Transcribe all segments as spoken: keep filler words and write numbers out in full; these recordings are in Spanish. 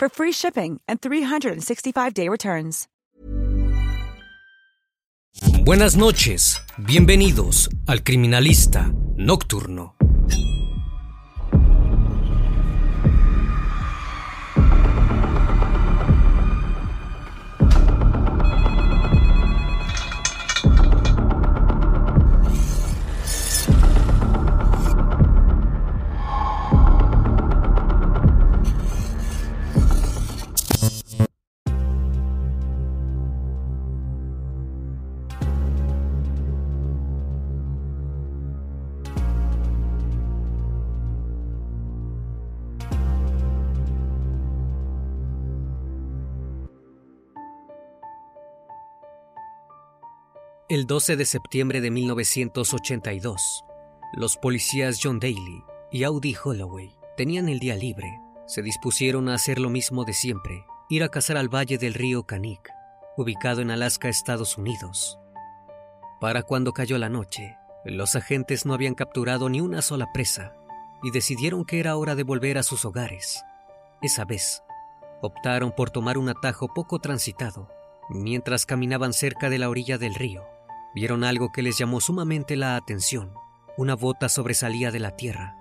for free shipping and three sixty-five day returns. Buenas noches. Bienvenidos al Criminalista Nocturno. El doce de septiembre de mil novecientos ochenta y dos, los policías John Daly y Audi Holloway tenían el día libre. Se dispusieron a hacer lo mismo de siempre, ir a cazar al valle del río Knik, ubicado en Alaska, Estados Unidos. Para cuando cayó la noche, los agentes no habían capturado ni una sola presa y decidieron que era hora de volver a sus hogares. Esa vez, optaron por tomar un atajo poco transitado. Mientras caminaban cerca de la orilla del río, vieron algo que les llamó sumamente la atención. Una bota sobresalía de la tierra.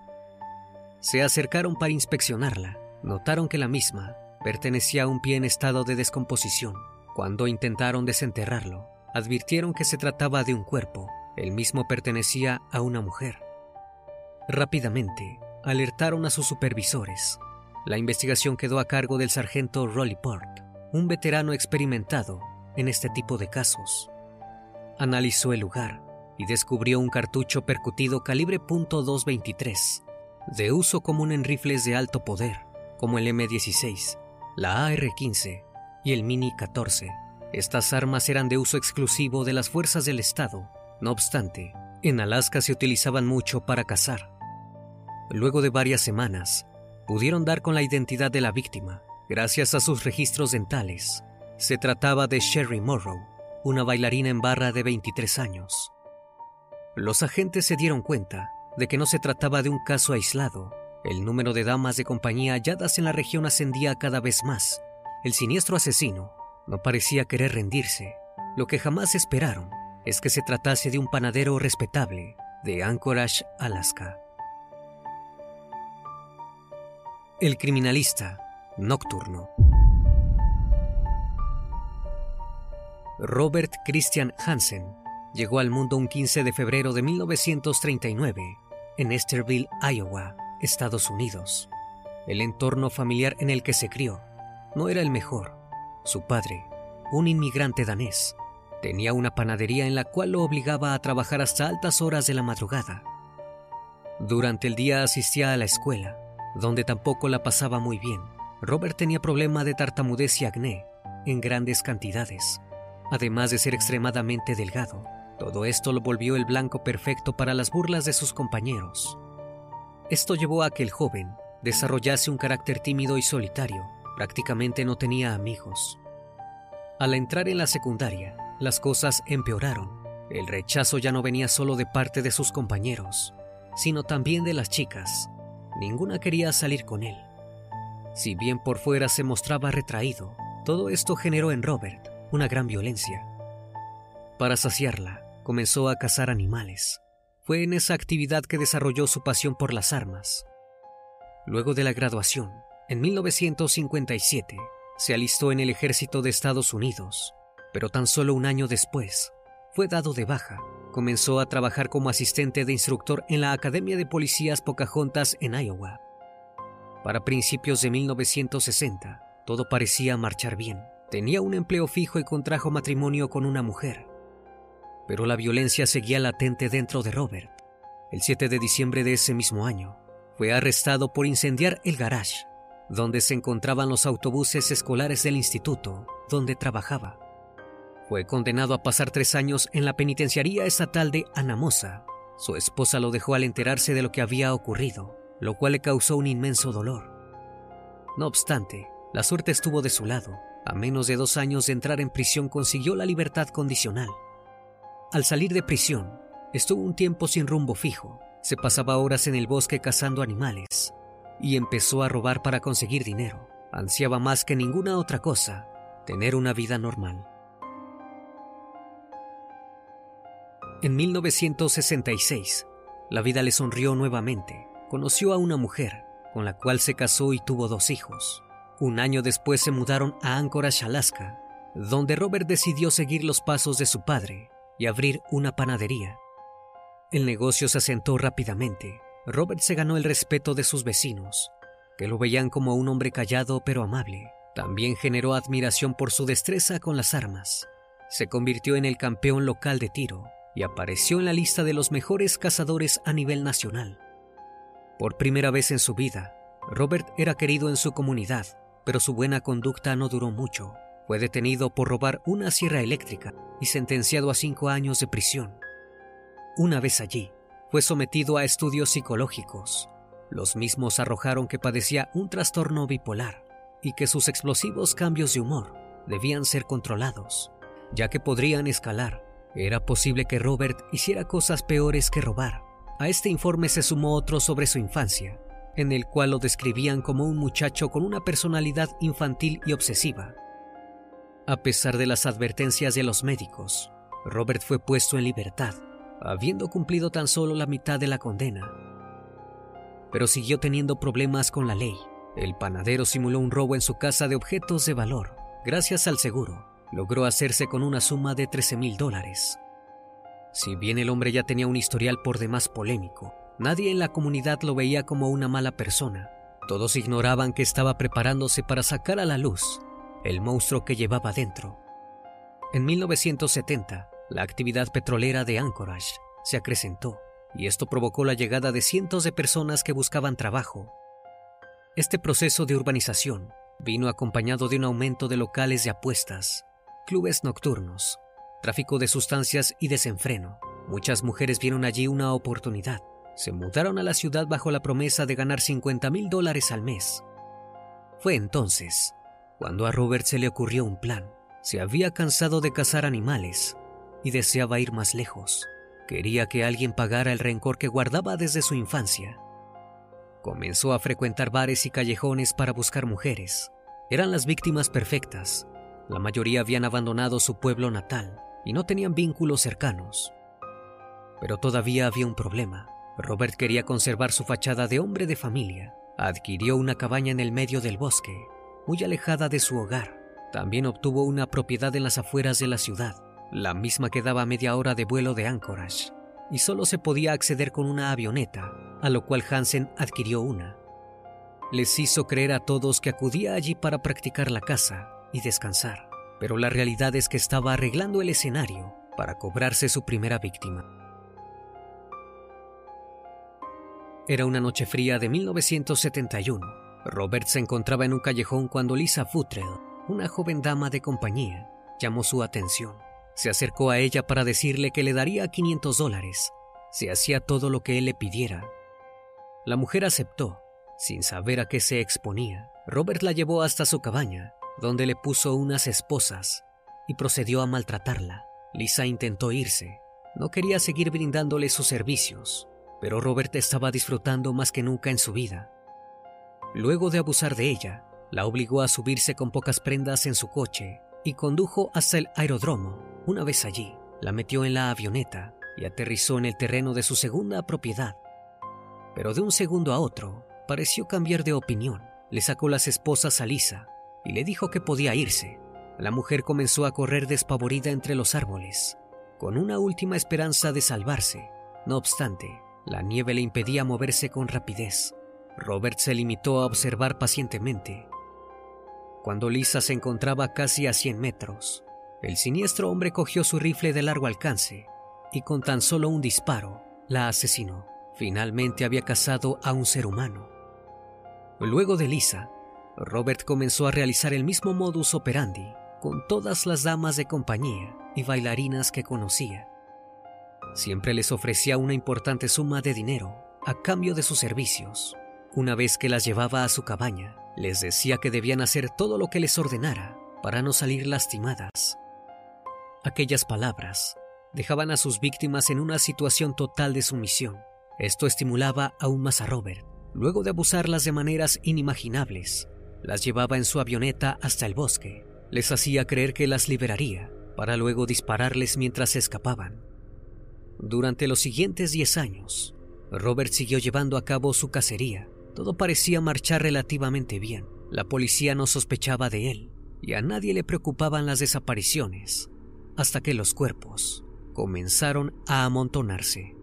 Se acercaron para inspeccionarla. Notaron que la misma pertenecía a un pie en estado de descomposición. Cuando intentaron desenterrarlo, advirtieron que se trataba de un cuerpo. El mismo pertenecía a una mujer. Rápidamente, alertaron a sus supervisores. La investigación quedó a cargo del sargento Rolly Port, un veterano experimentado en este tipo de casos. Analizó el lugar y descubrió un cartucho percutido calibre punto doscientos veintitrés, de uso común en rifles de alto poder, como el eme dieciséis, la a erre quince y el mini catorce. Estas armas eran de uso exclusivo de las fuerzas del Estado. No obstante, en Alaska se utilizaban mucho para cazar. Luego de varias semanas, pudieron dar con la identidad de la víctima. Gracias a sus registros dentales, se trataba de Sherry Morrow, una bailarina en barra de veintitrés años. Los agentes se dieron cuenta de que no se trataba de un caso aislado. El número de damas de compañía halladas en la región ascendía cada vez más. El siniestro asesino no parecía querer rendirse. Lo que jamás esperaron es que se tratase de un panadero respetable de Anchorage, Alaska. El criminalista nocturno. Robert Christian Hansen llegó al mundo un quince de febrero de mil novecientos treinta y nueve en Esterville, Iowa, Estados Unidos. El entorno familiar en el que se crió no era el mejor. Su padre, un inmigrante danés, tenía una panadería en la cual lo obligaba a trabajar hasta altas horas de la madrugada. Durante el día asistía a la escuela, donde tampoco la pasaba muy bien. Robert tenía problema de tartamudez y acné en grandes cantidades, además de ser extremadamente delgado. Todo esto lo volvió el blanco perfecto para las burlas de sus compañeros. Esto llevó a que el joven desarrollase un carácter tímido y solitario. Prácticamente no tenía amigos. Al entrar en la secundaria, las cosas empeoraron. El rechazo ya no venía solo de parte de sus compañeros, sino también de las chicas. Ninguna quería salir con él. Si bien por fuera se mostraba retraído, todo esto generó en Robert una gran violencia. Para saciarla, comenzó a cazar animales. Fue en esa actividad que desarrolló su pasión por las armas. Luego de la graduación, en mil novecientos cincuenta y siete, se alistó en el ejército de Estados Unidos, pero tan solo un año después fue dado de baja. Comenzó a trabajar como asistente de instructor en la Academia de Policías Pocahontas en Iowa. Para principios de mil novecientos sesenta, todo parecía marchar bien. Tenía un empleo fijo y contrajo matrimonio con una mujer. Pero la violencia seguía latente dentro de Robert. El siete de diciembre de ese mismo año, fue arrestado por incendiar el garage, donde se encontraban los autobuses escolares del instituto donde trabajaba. Fue condenado a pasar tres años en la penitenciaría estatal de Anamosa. Su esposa lo dejó al enterarse de lo que había ocurrido, lo cual le causó un inmenso dolor. No obstante, la suerte estuvo de su lado. A menos de dos años de entrar en prisión consiguió la libertad condicional. Al salir de prisión, estuvo un tiempo sin rumbo fijo. Se pasaba horas en el bosque cazando animales y empezó a robar para conseguir dinero. Ansiaba más que ninguna otra cosa, tener una vida normal. En mil novecientos sesenta y seis, la vida le sonrió nuevamente. Conoció a una mujer, con la cual se casó y tuvo dos hijos. Un año después se mudaron a Anchorage, Alaska, donde Robert decidió seguir los pasos de su padre y abrir una panadería. El negocio se asentó rápidamente. Robert se ganó el respeto de sus vecinos, que lo veían como un hombre callado pero amable. También generó admiración por su destreza con las armas. Se convirtió en el campeón local de tiro y apareció en la lista de los mejores cazadores a nivel nacional. Por primera vez en su vida, Robert era querido en su comunidad, pero su buena conducta no duró mucho. Fue detenido por robar una sierra eléctrica y sentenciado a cinco años de prisión. Una vez allí, fue sometido a estudios psicológicos. Los mismos arrojaron que padecía un trastorno bipolar y que sus explosivos cambios de humor debían ser controlados, ya que podrían escalar. Era posible que Robert hiciera cosas peores que robar. A este informe se sumó otro sobre su infancia, en el cual lo describían como un muchacho con una personalidad infantil y obsesiva. A pesar de las advertencias de los médicos, Robert fue puesto en libertad, habiendo cumplido tan solo la mitad de la condena. Pero siguió teniendo problemas con la ley. El panadero simuló un robo en su casa de objetos de valor. Gracias al seguro, logró hacerse con una suma de trece mil dólares. Si bien el hombre ya tenía un historial por demás polémico, nadie en la comunidad lo veía como una mala persona. Todos ignoraban que estaba preparándose para sacar a la luz el monstruo que llevaba dentro. En mil novecientos setenta, la actividad petrolera de Anchorage se acrecentó y esto provocó la llegada de cientos de personas que buscaban trabajo. Este proceso de urbanización vino acompañado de un aumento de locales de apuestas, clubes nocturnos, tráfico de sustancias y desenfreno. Muchas mujeres vieron allí una oportunidad. Se mudaron a la ciudad bajo la promesa de ganar cincuenta mil dólares al mes. Fue entonces cuando a Robert se le ocurrió un plan. Se había cansado de cazar animales y deseaba ir más lejos. Quería que alguien pagara el rencor que guardaba desde su infancia. Comenzó a frecuentar bares y callejones para buscar mujeres. Eran las víctimas perfectas. La mayoría habían abandonado su pueblo natal y no tenían vínculos cercanos. Pero todavía había un problema. Robert quería conservar su fachada de hombre de familia. Adquirió una cabaña en el medio del bosque, muy alejada de su hogar. También obtuvo una propiedad en las afueras de la ciudad, la misma que daba media hora de vuelo de Anchorage, y solo se podía acceder con una avioneta, a lo cual Hansen adquirió una. Les hizo creer a todos que acudía allí para practicar la caza y descansar, pero la realidad es que estaba arreglando el escenario para cobrarse su primera víctima. Era una noche fría de mil novecientos setenta y uno. Robert se encontraba en un callejón cuando Lisa Futrell, una joven dama de compañía, llamó su atención. Se acercó a ella para decirle que le daría quinientos dólares si hacía todo lo que él le pidiera. La mujer aceptó, sin saber a qué se exponía. Robert la llevó hasta su cabaña, donde le puso unas esposas y procedió a maltratarla. Lisa intentó irse. No quería seguir brindándole sus servicios, pero Robert estaba disfrutando más que nunca en su vida. Luego de abusar de ella, la obligó a subirse con pocas prendas en su coche y condujo hasta el aeródromo. Una vez allí, la metió en la avioneta y aterrizó en el terreno de su segunda propiedad. Pero de un segundo a otro, pareció cambiar de opinión. Le sacó las esposas a Lisa y le dijo que podía irse. La mujer comenzó a correr despavorida entre los árboles, con una última esperanza de salvarse. No obstante, la nieve le impedía moverse con rapidez. Robert se limitó a observar pacientemente. Cuando Lisa se encontraba casi a cien metros, el siniestro hombre cogió su rifle de largo alcance y con tan solo un disparo la asesinó. Finalmente había cazado a un ser humano. Luego de Lisa, Robert comenzó a realizar el mismo modus operandi con todas las damas de compañía y bailarinas que conocía. Siempre les ofrecía una importante suma de dinero a cambio de sus servicios. Una vez que las llevaba a su cabaña, les decía que debían hacer todo lo que les ordenara para no salir lastimadas. Aquellas palabras dejaban a sus víctimas en una situación total de sumisión. Esto estimulaba aún más a Robert. Luego de abusarlas de maneras inimaginables, las llevaba en su avioneta hasta el bosque. Les hacía creer que las liberaría, para luego dispararles mientras escapaban. Durante los siguientes diez años, Robert siguió llevando a cabo su cacería. Todo parecía marchar relativamente bien. La policía no sospechaba de él, y a nadie le preocupaban las desapariciones, hasta que los cuerpos comenzaron a amontonarse.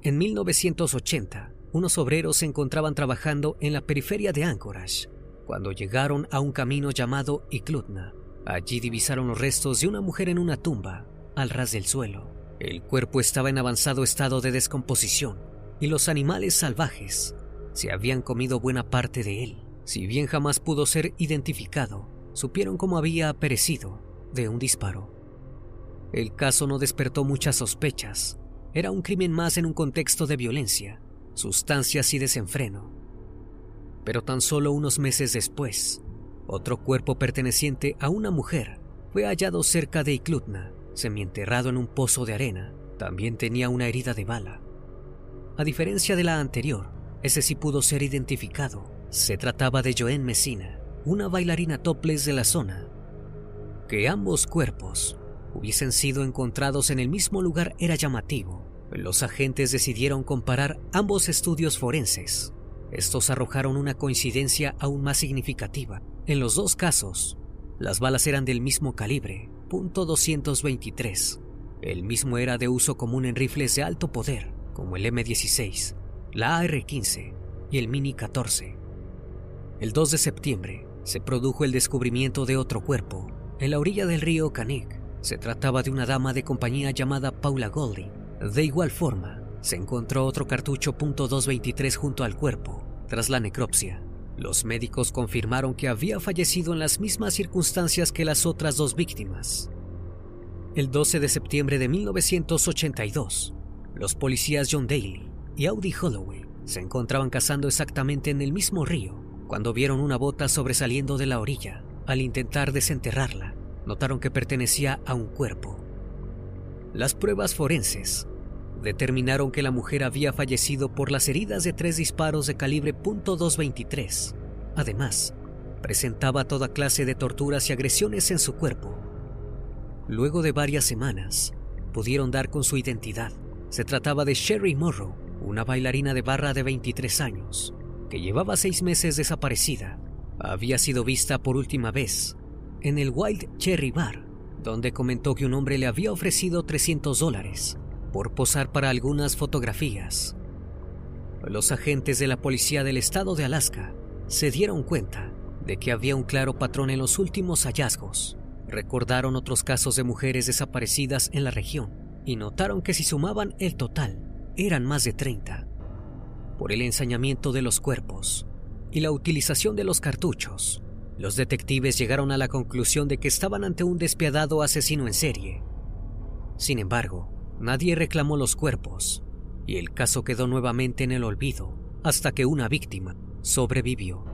En mil novecientos ochenta, unos obreros se encontraban trabajando en la periferia de Anchorage, cuando llegaron a un camino llamado Eklutna. Allí divisaron los restos de una mujer en una tumba, al ras del suelo. El cuerpo estaba en avanzado estado de descomposición, y los animales salvajes se habían comido buena parte de él. Si bien jamás pudo ser identificado, supieron cómo había perecido de un disparo. El caso no despertó muchas sospechas. Era un crimen más en un contexto de violencia, sustancias y desenfreno. Pero tan solo unos meses después, otro cuerpo perteneciente a una mujer fue hallado cerca de Eklutna, semienterrado en un pozo de arena. También tenía una herida de bala. A diferencia de la anterior, ese sí pudo ser identificado. Se trataba de Joanne Messina, una bailarina topless de la zona. Que ambos cuerpos hubiesen sido encontrados en el mismo lugar era llamativo. Los agentes decidieron comparar ambos estudios forenses. Estos arrojaron una coincidencia aún más significativa. En los dos casos, las balas eran del mismo calibre, punto doscientos veintitrés. El mismo era de uso común en rifles de alto poder, como el eme dieciséis, la a erre quince y el mini catorce. El dos de septiembre se produjo el descubrimiento de otro cuerpo, en la orilla del río Knik. Se trataba de una dama de compañía llamada Paula Goldie. De igual forma, se encontró otro cartucho punto doscientos veintitrés junto al cuerpo. Tras la necropsia, los médicos confirmaron que había fallecido en las mismas circunstancias que las otras dos víctimas. El doce de septiembre de mil novecientos ochenta y dos, los policías John Daly y Audi Holloway se encontraban cazando exactamente en el mismo río cuando vieron una bota sobresaliendo de la orilla. Al intentar desenterrarla, notaron que pertenecía a un cuerpo. Las pruebas forenses determinaron que la mujer había fallecido por las heridas de tres disparos de calibre punto doscientos veintitrés. Además, presentaba toda clase de torturas y agresiones en su cuerpo. Luego de varias semanas, pudieron dar con su identidad. Se trataba de Sherry Morrow, una bailarina de barra de veintitrés años, que llevaba seis meses desaparecida. Había sido vista por última vez en el Wild Cherry Bar, donde comentó que un hombre le había ofrecido trescientos dólares por posar para algunas fotografías. Los agentes de la policía del estado de Alaska se dieron cuenta de que había un claro patrón en los últimos hallazgos. Recordaron otros casos de mujeres desaparecidas en la región y notaron que si sumaban el total, eran más de treinta. Por el ensañamiento de los cuerpos y la utilización de los cartuchos, los detectives llegaron a la conclusión de que estaban ante un despiadado asesino en serie. Sin embargo, nadie reclamó los cuerpos, y el caso quedó nuevamente en el olvido hasta que una víctima sobrevivió.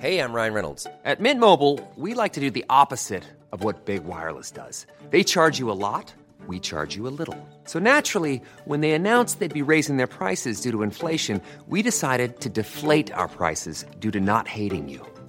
Hey, I'm Ryan Reynolds. At Mint Mobile, we like to do the opposite of what Big Wireless does. They charge you a lot, we charge you a little. So naturally, when they announced they'd be raising their prices due to inflation, we decided to deflate our prices due to not hating you.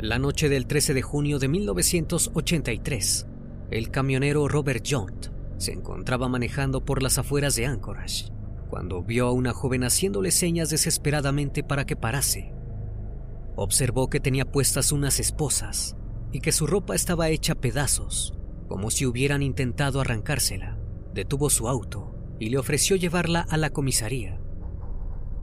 La noche del trece de junio de mil novecientos ochenta y tres, el camionero Robert Yount se encontraba manejando por las afueras de Anchorage cuando vio a una joven haciéndole señas desesperadamente para que parase. Observó que tenía puestas unas esposas y que su ropa estaba hecha pedazos, como si hubieran intentado arrancársela. Detuvo su auto y le ofreció llevarla a la comisaría.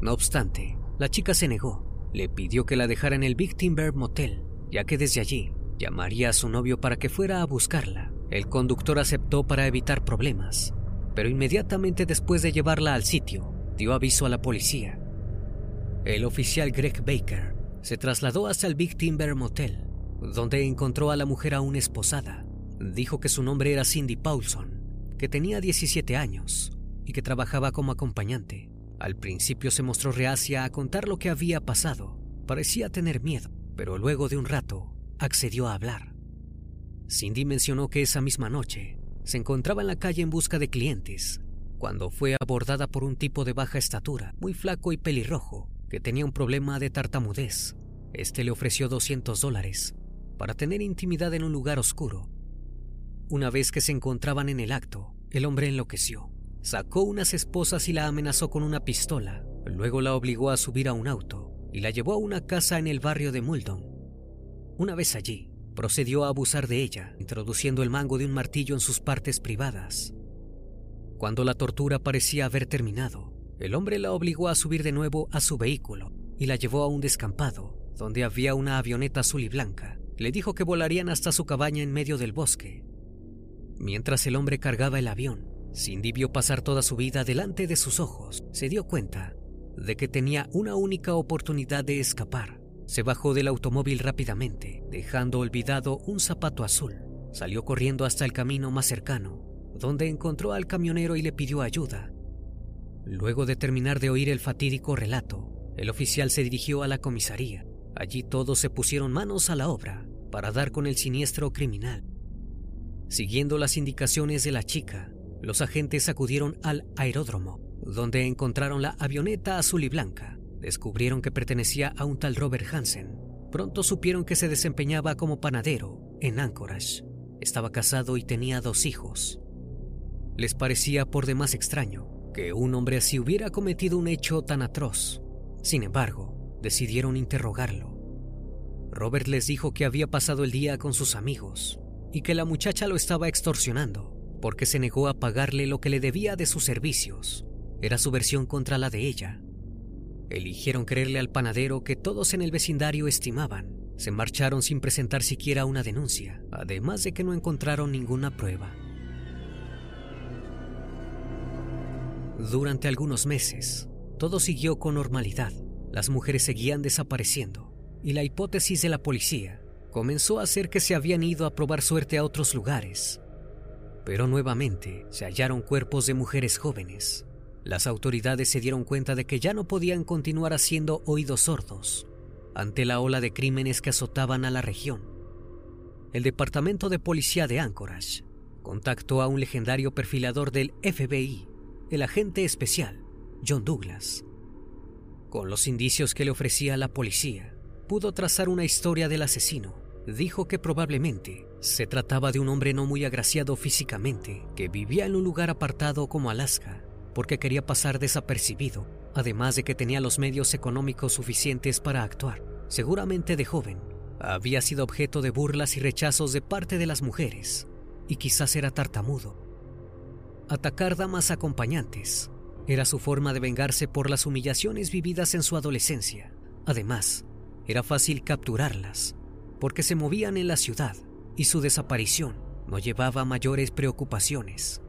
No obstante, la chica se negó. Le pidió que la dejara en el Big Timber Motel, ya que desde allí llamaría a su novio para que fuera a buscarla. El conductor aceptó para evitar problemas, pero inmediatamente después de llevarla al sitio, dio aviso a la policía. El oficial Greg Baker se trasladó hasta el Big Timber Motel, donde encontró a la mujer aún esposada. Dijo que su nombre era Cindy Paulson, que tenía diecisiete años y que trabajaba como acompañante. Al principio se mostró reacia a contar lo que había pasado. Parecía tener miedo, pero luego de un rato accedió a hablar. Cindy mencionó que esa misma noche se encontraba en la calle en busca de clientes, cuando fue abordada por un tipo de baja estatura, muy flaco y pelirrojo, que tenía un problema de tartamudez. Este le ofreció doscientos dólares para tener intimidad en un lugar oscuro. Una vez que se encontraban en el acto, el hombre enloqueció. Sacó unas esposas y la amenazó con una pistola. Luego la obligó a subir a un auto y la llevó a una casa en el barrio de Muldon. Una vez allí, procedió a abusar de ella, introduciendo el mango de un martillo en sus partes privadas. Cuando la tortura parecía haber terminado, el hombre la obligó a subir de nuevo a su vehículo y la llevó a un descampado, donde había una avioneta azul y blanca. Le dijo que volarían hasta su cabaña en medio del bosque. Mientras el hombre cargaba el avión, Cindy vio pasar toda su vida delante de sus ojos. Se dio cuenta de que tenía una única oportunidad de escapar. Se bajó del automóvil rápidamente, dejando olvidado un zapato azul. Salió corriendo hasta el camino más cercano, donde encontró al camionero y le pidió ayuda. Luego de terminar de oír el fatídico relato, el oficial se dirigió a la comisaría. Allí todos se pusieron manos a la obra para dar con el siniestro criminal. Siguiendo las indicaciones de la chica, los agentes acudieron al aeródromo, donde encontraron la avioneta azul y blanca. Descubrieron que pertenecía a un tal Robert Hansen. Pronto supieron que se desempeñaba como panadero en Anchorage. Estaba casado y tenía dos hijos. Les parecía por demás extraño que un hombre así hubiera cometido un hecho tan atroz. Sin embargo, decidieron interrogarlo. Robert les dijo que había pasado el día con sus amigos y que la muchacha lo estaba extorsionando, porque se negó a pagarle lo que le debía de sus servicios. Era su versión contra la de ella. Eligieron creerle al panadero, que todos en el vecindario estimaban. Se marcharon sin presentar siquiera una denuncia, además de que no encontraron ninguna prueba. Durante algunos meses, todo siguió con normalidad. Las mujeres seguían desapareciendo, y la hipótesis de la policía comenzó a ser que se habían ido a probar suerte a otros lugares. Pero nuevamente se hallaron cuerpos de mujeres jóvenes, Las autoridades se dieron cuenta de que ya no podían continuar haciendo oídos sordos ante la ola de crímenes que azotaban a la región. El Departamento de Policía de Anchorage contactó a un legendario perfilador del F B I, el agente especial John Douglas. Con los indicios que le ofrecía la policía, pudo trazar una historia del asesino. Dijo que probablemente se trataba de un hombre no muy agraciado físicamente, que vivía en un lugar apartado como Alaska, porque quería pasar desapercibido, además de que tenía los medios económicos suficientes para actuar. Seguramente de joven, había sido objeto de burlas y rechazos de parte de las mujeres, y quizás era tartamudo. Atacar damas acompañantes era su forma de vengarse por las humillaciones vividas en su adolescencia. Además, era fácil capturarlas, porque se movían en la ciudad y su desaparición no llevaba mayores preocupaciones.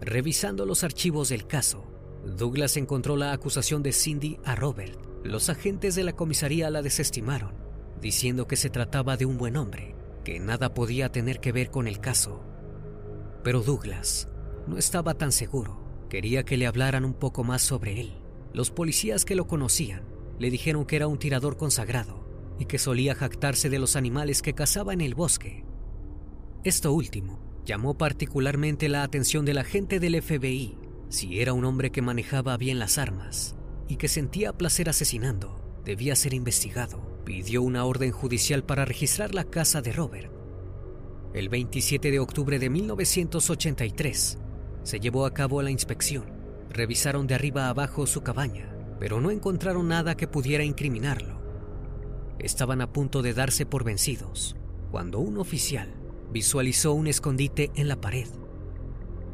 Revisando los archivos del caso, Douglas encontró la acusación de Cindy a Robert. Los agentes de la comisaría la desestimaron, diciendo que se trataba de un buen hombre, que nada podía tener que ver con el caso. Pero Douglas no estaba tan seguro. Quería que le hablaran un poco más sobre él. Los policías que lo conocían le dijeron que era un tirador consagrado y que solía jactarse de los animales que cazaba en el bosque. Esto último llamó particularmente la atención del agente del F B I. Si era un hombre que manejaba bien las armas y que sentía placer asesinando, debía ser investigado. Pidió una orden judicial para registrar la casa de Robert. El veintisiete de octubre de mil novecientos ochenta y tres se llevó a cabo la inspección. Revisaron de arriba a abajo su cabaña, pero no encontraron nada que pudiera incriminarlo. Estaban a punto de darse por vencidos cuando un oficial visualizó un escondite en la pared.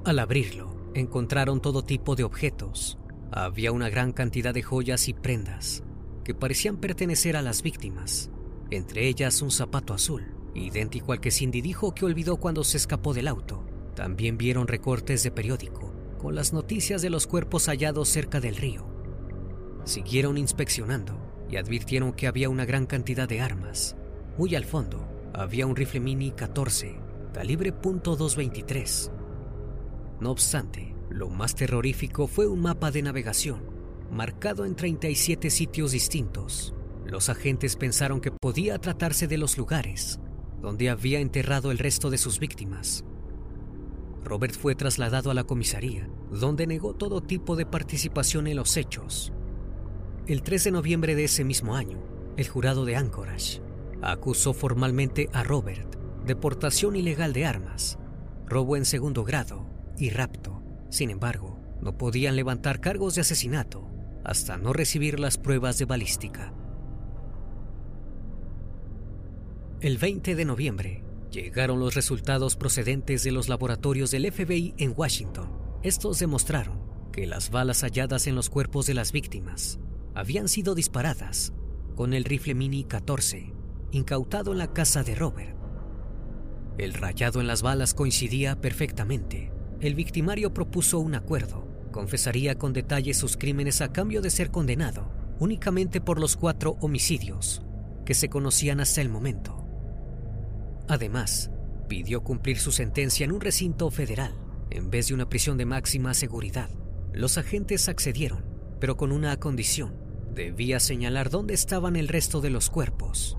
Al abrirlo, encontraron todo tipo de objetos. Había una gran cantidad de joyas y prendas que parecían pertenecer a las víctimas, entre ellas un zapato azul, idéntico al que Cindy dijo que olvidó cuando se escapó del auto. También vieron recortes de periódico con las noticias de los cuerpos hallados cerca del río. Siguieron inspeccionando y advirtieron que había una gran cantidad de armas. Muy al fondo había un rifle mini catorce, calibre punto doscientos veintitrés. No obstante, lo más terrorífico fue un mapa de navegación, marcado en treinta y siete sitios distintos. Los agentes pensaron que podía tratarse de los lugares donde había enterrado el resto de sus víctimas. Robert fue trasladado a la comisaría, donde negó todo tipo de participación en los hechos. El tres de noviembre de ese mismo año, el jurado de Anchorage acusó formalmente a Robert de portación ilegal de armas, robo en segundo grado y rapto. Sin embargo, no podían levantar cargos de asesinato hasta no recibir las pruebas de balística. El veinte de noviembre llegaron los resultados procedentes de los laboratorios del F B I en Washington. Estos demostraron que las balas halladas en los cuerpos de las víctimas habían sido disparadas con el rifle mini catorce incautado en la casa de Robert. El rayado en las balas coincidía perfectamente. El victimario propuso un acuerdo. Confesaría con detalle sus crímenes a cambio de ser condenado únicamente por los cuatro homicidios que se conocían hasta el momento. Además, pidió cumplir su sentencia en un recinto federal en vez de una prisión de máxima seguridad. Los agentes accedieron, pero con una condición: debía señalar dónde estaban el resto de los cuerpos.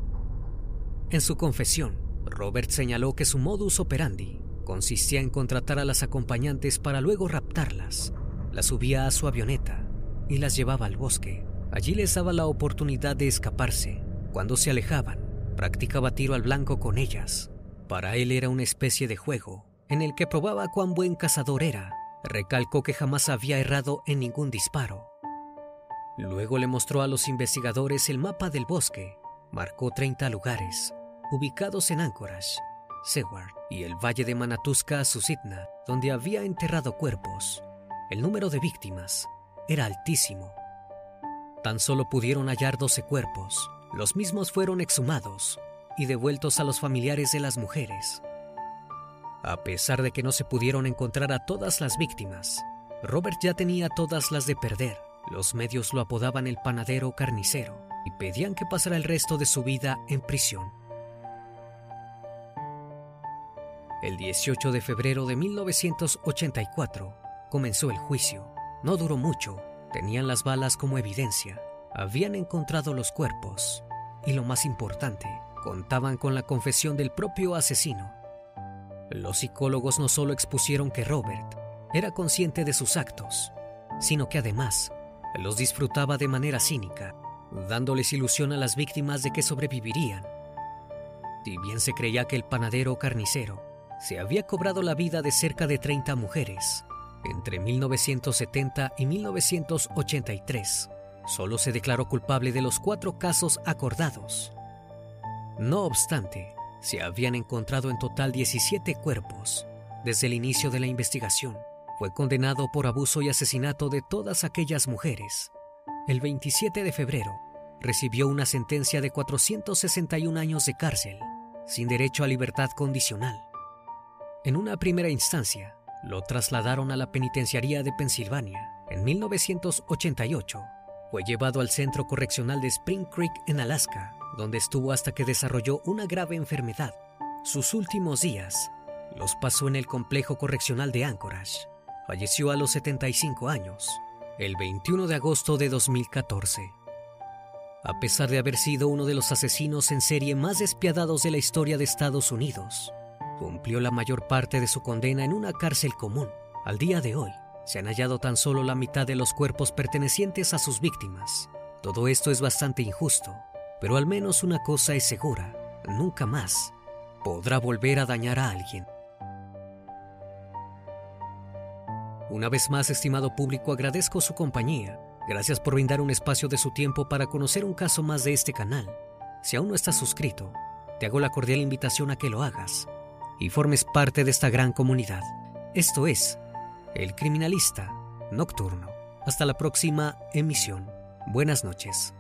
En su confesión, Robert señaló que su modus operandi consistía en contratar a las acompañantes para luego raptarlas. Las subía a su avioneta y las llevaba al bosque. Allí les daba la oportunidad de escaparse. Cuando se alejaban, practicaba tiro al blanco con ellas. Para él era una especie de juego en el que probaba cuán buen cazador era. Recalcó que jamás había errado en ningún disparo. Luego le mostró a los investigadores el mapa del bosque. Marcó treinta lugares ubicados en Anchorage, Seward y el valle de Manatuska a Susitna, donde había enterrado cuerpos. El número de víctimas era altísimo. Tan solo pudieron hallar doce cuerpos. Los mismos fueron exhumados y devueltos a los familiares de las mujeres. A pesar de que no se pudieron encontrar a todas las víctimas, Robert ya tenía todas las de perder. Los medios lo apodaban el panadero carnicero y pedían que pasara el resto de su vida en prisión. El dieciocho de febrero de mil novecientos ochenta y cuatro comenzó el juicio. No duró mucho, tenían las balas como evidencia, habían encontrado los cuerpos y, lo más importante, contaban con la confesión del propio asesino. Los psicólogos no solo expusieron que Robert era consciente de sus actos, sino que además los disfrutaba de manera cínica, dándoles ilusión a las víctimas de que sobrevivirían. Si bien se creía que el panadero carnicero se había cobrado la vida de cerca de treinta mujeres, entre mil novecientos setenta y mil novecientos ochenta y tres, solo se declaró culpable de los cuatro casos acordados. No obstante, se habían encontrado en total diecisiete cuerpos. Desde el inicio de la investigación, fue condenado por abuso y asesinato de todas aquellas mujeres. El veintisiete de febrero, recibió una sentencia de cuatrocientos sesenta y uno años de cárcel, sin derecho a libertad condicional. En una primera instancia, lo trasladaron a la penitenciaría de Pensilvania. En mil novecientos ochenta y ocho, fue llevado al centro correccional de Spring Creek en Alaska, donde estuvo hasta que desarrolló una grave enfermedad. Sus últimos días los pasó en el complejo correccional de Anchorage. Falleció a los setenta y cinco años, el veintiuno de agosto de dos mil catorce. A pesar de haber sido uno de los asesinos en serie más despiadados de la historia de Estados Unidos, cumplió la mayor parte de su condena en una cárcel común. Al día de hoy, se han hallado tan solo la mitad de los cuerpos pertenecientes a sus víctimas. Todo esto es bastante injusto, pero al menos una cosa es segura: nunca más podrá volver a dañar a alguien. Una vez más, estimado público, agradezco su compañía. Gracias por brindar un espacio de su tiempo para conocer un caso más de este canal. Si aún no estás suscrito, te hago la cordial invitación a que lo hagas y formes parte de esta gran comunidad. Esto es El Criminalista Nocturno. Hasta la próxima emisión. Buenas noches.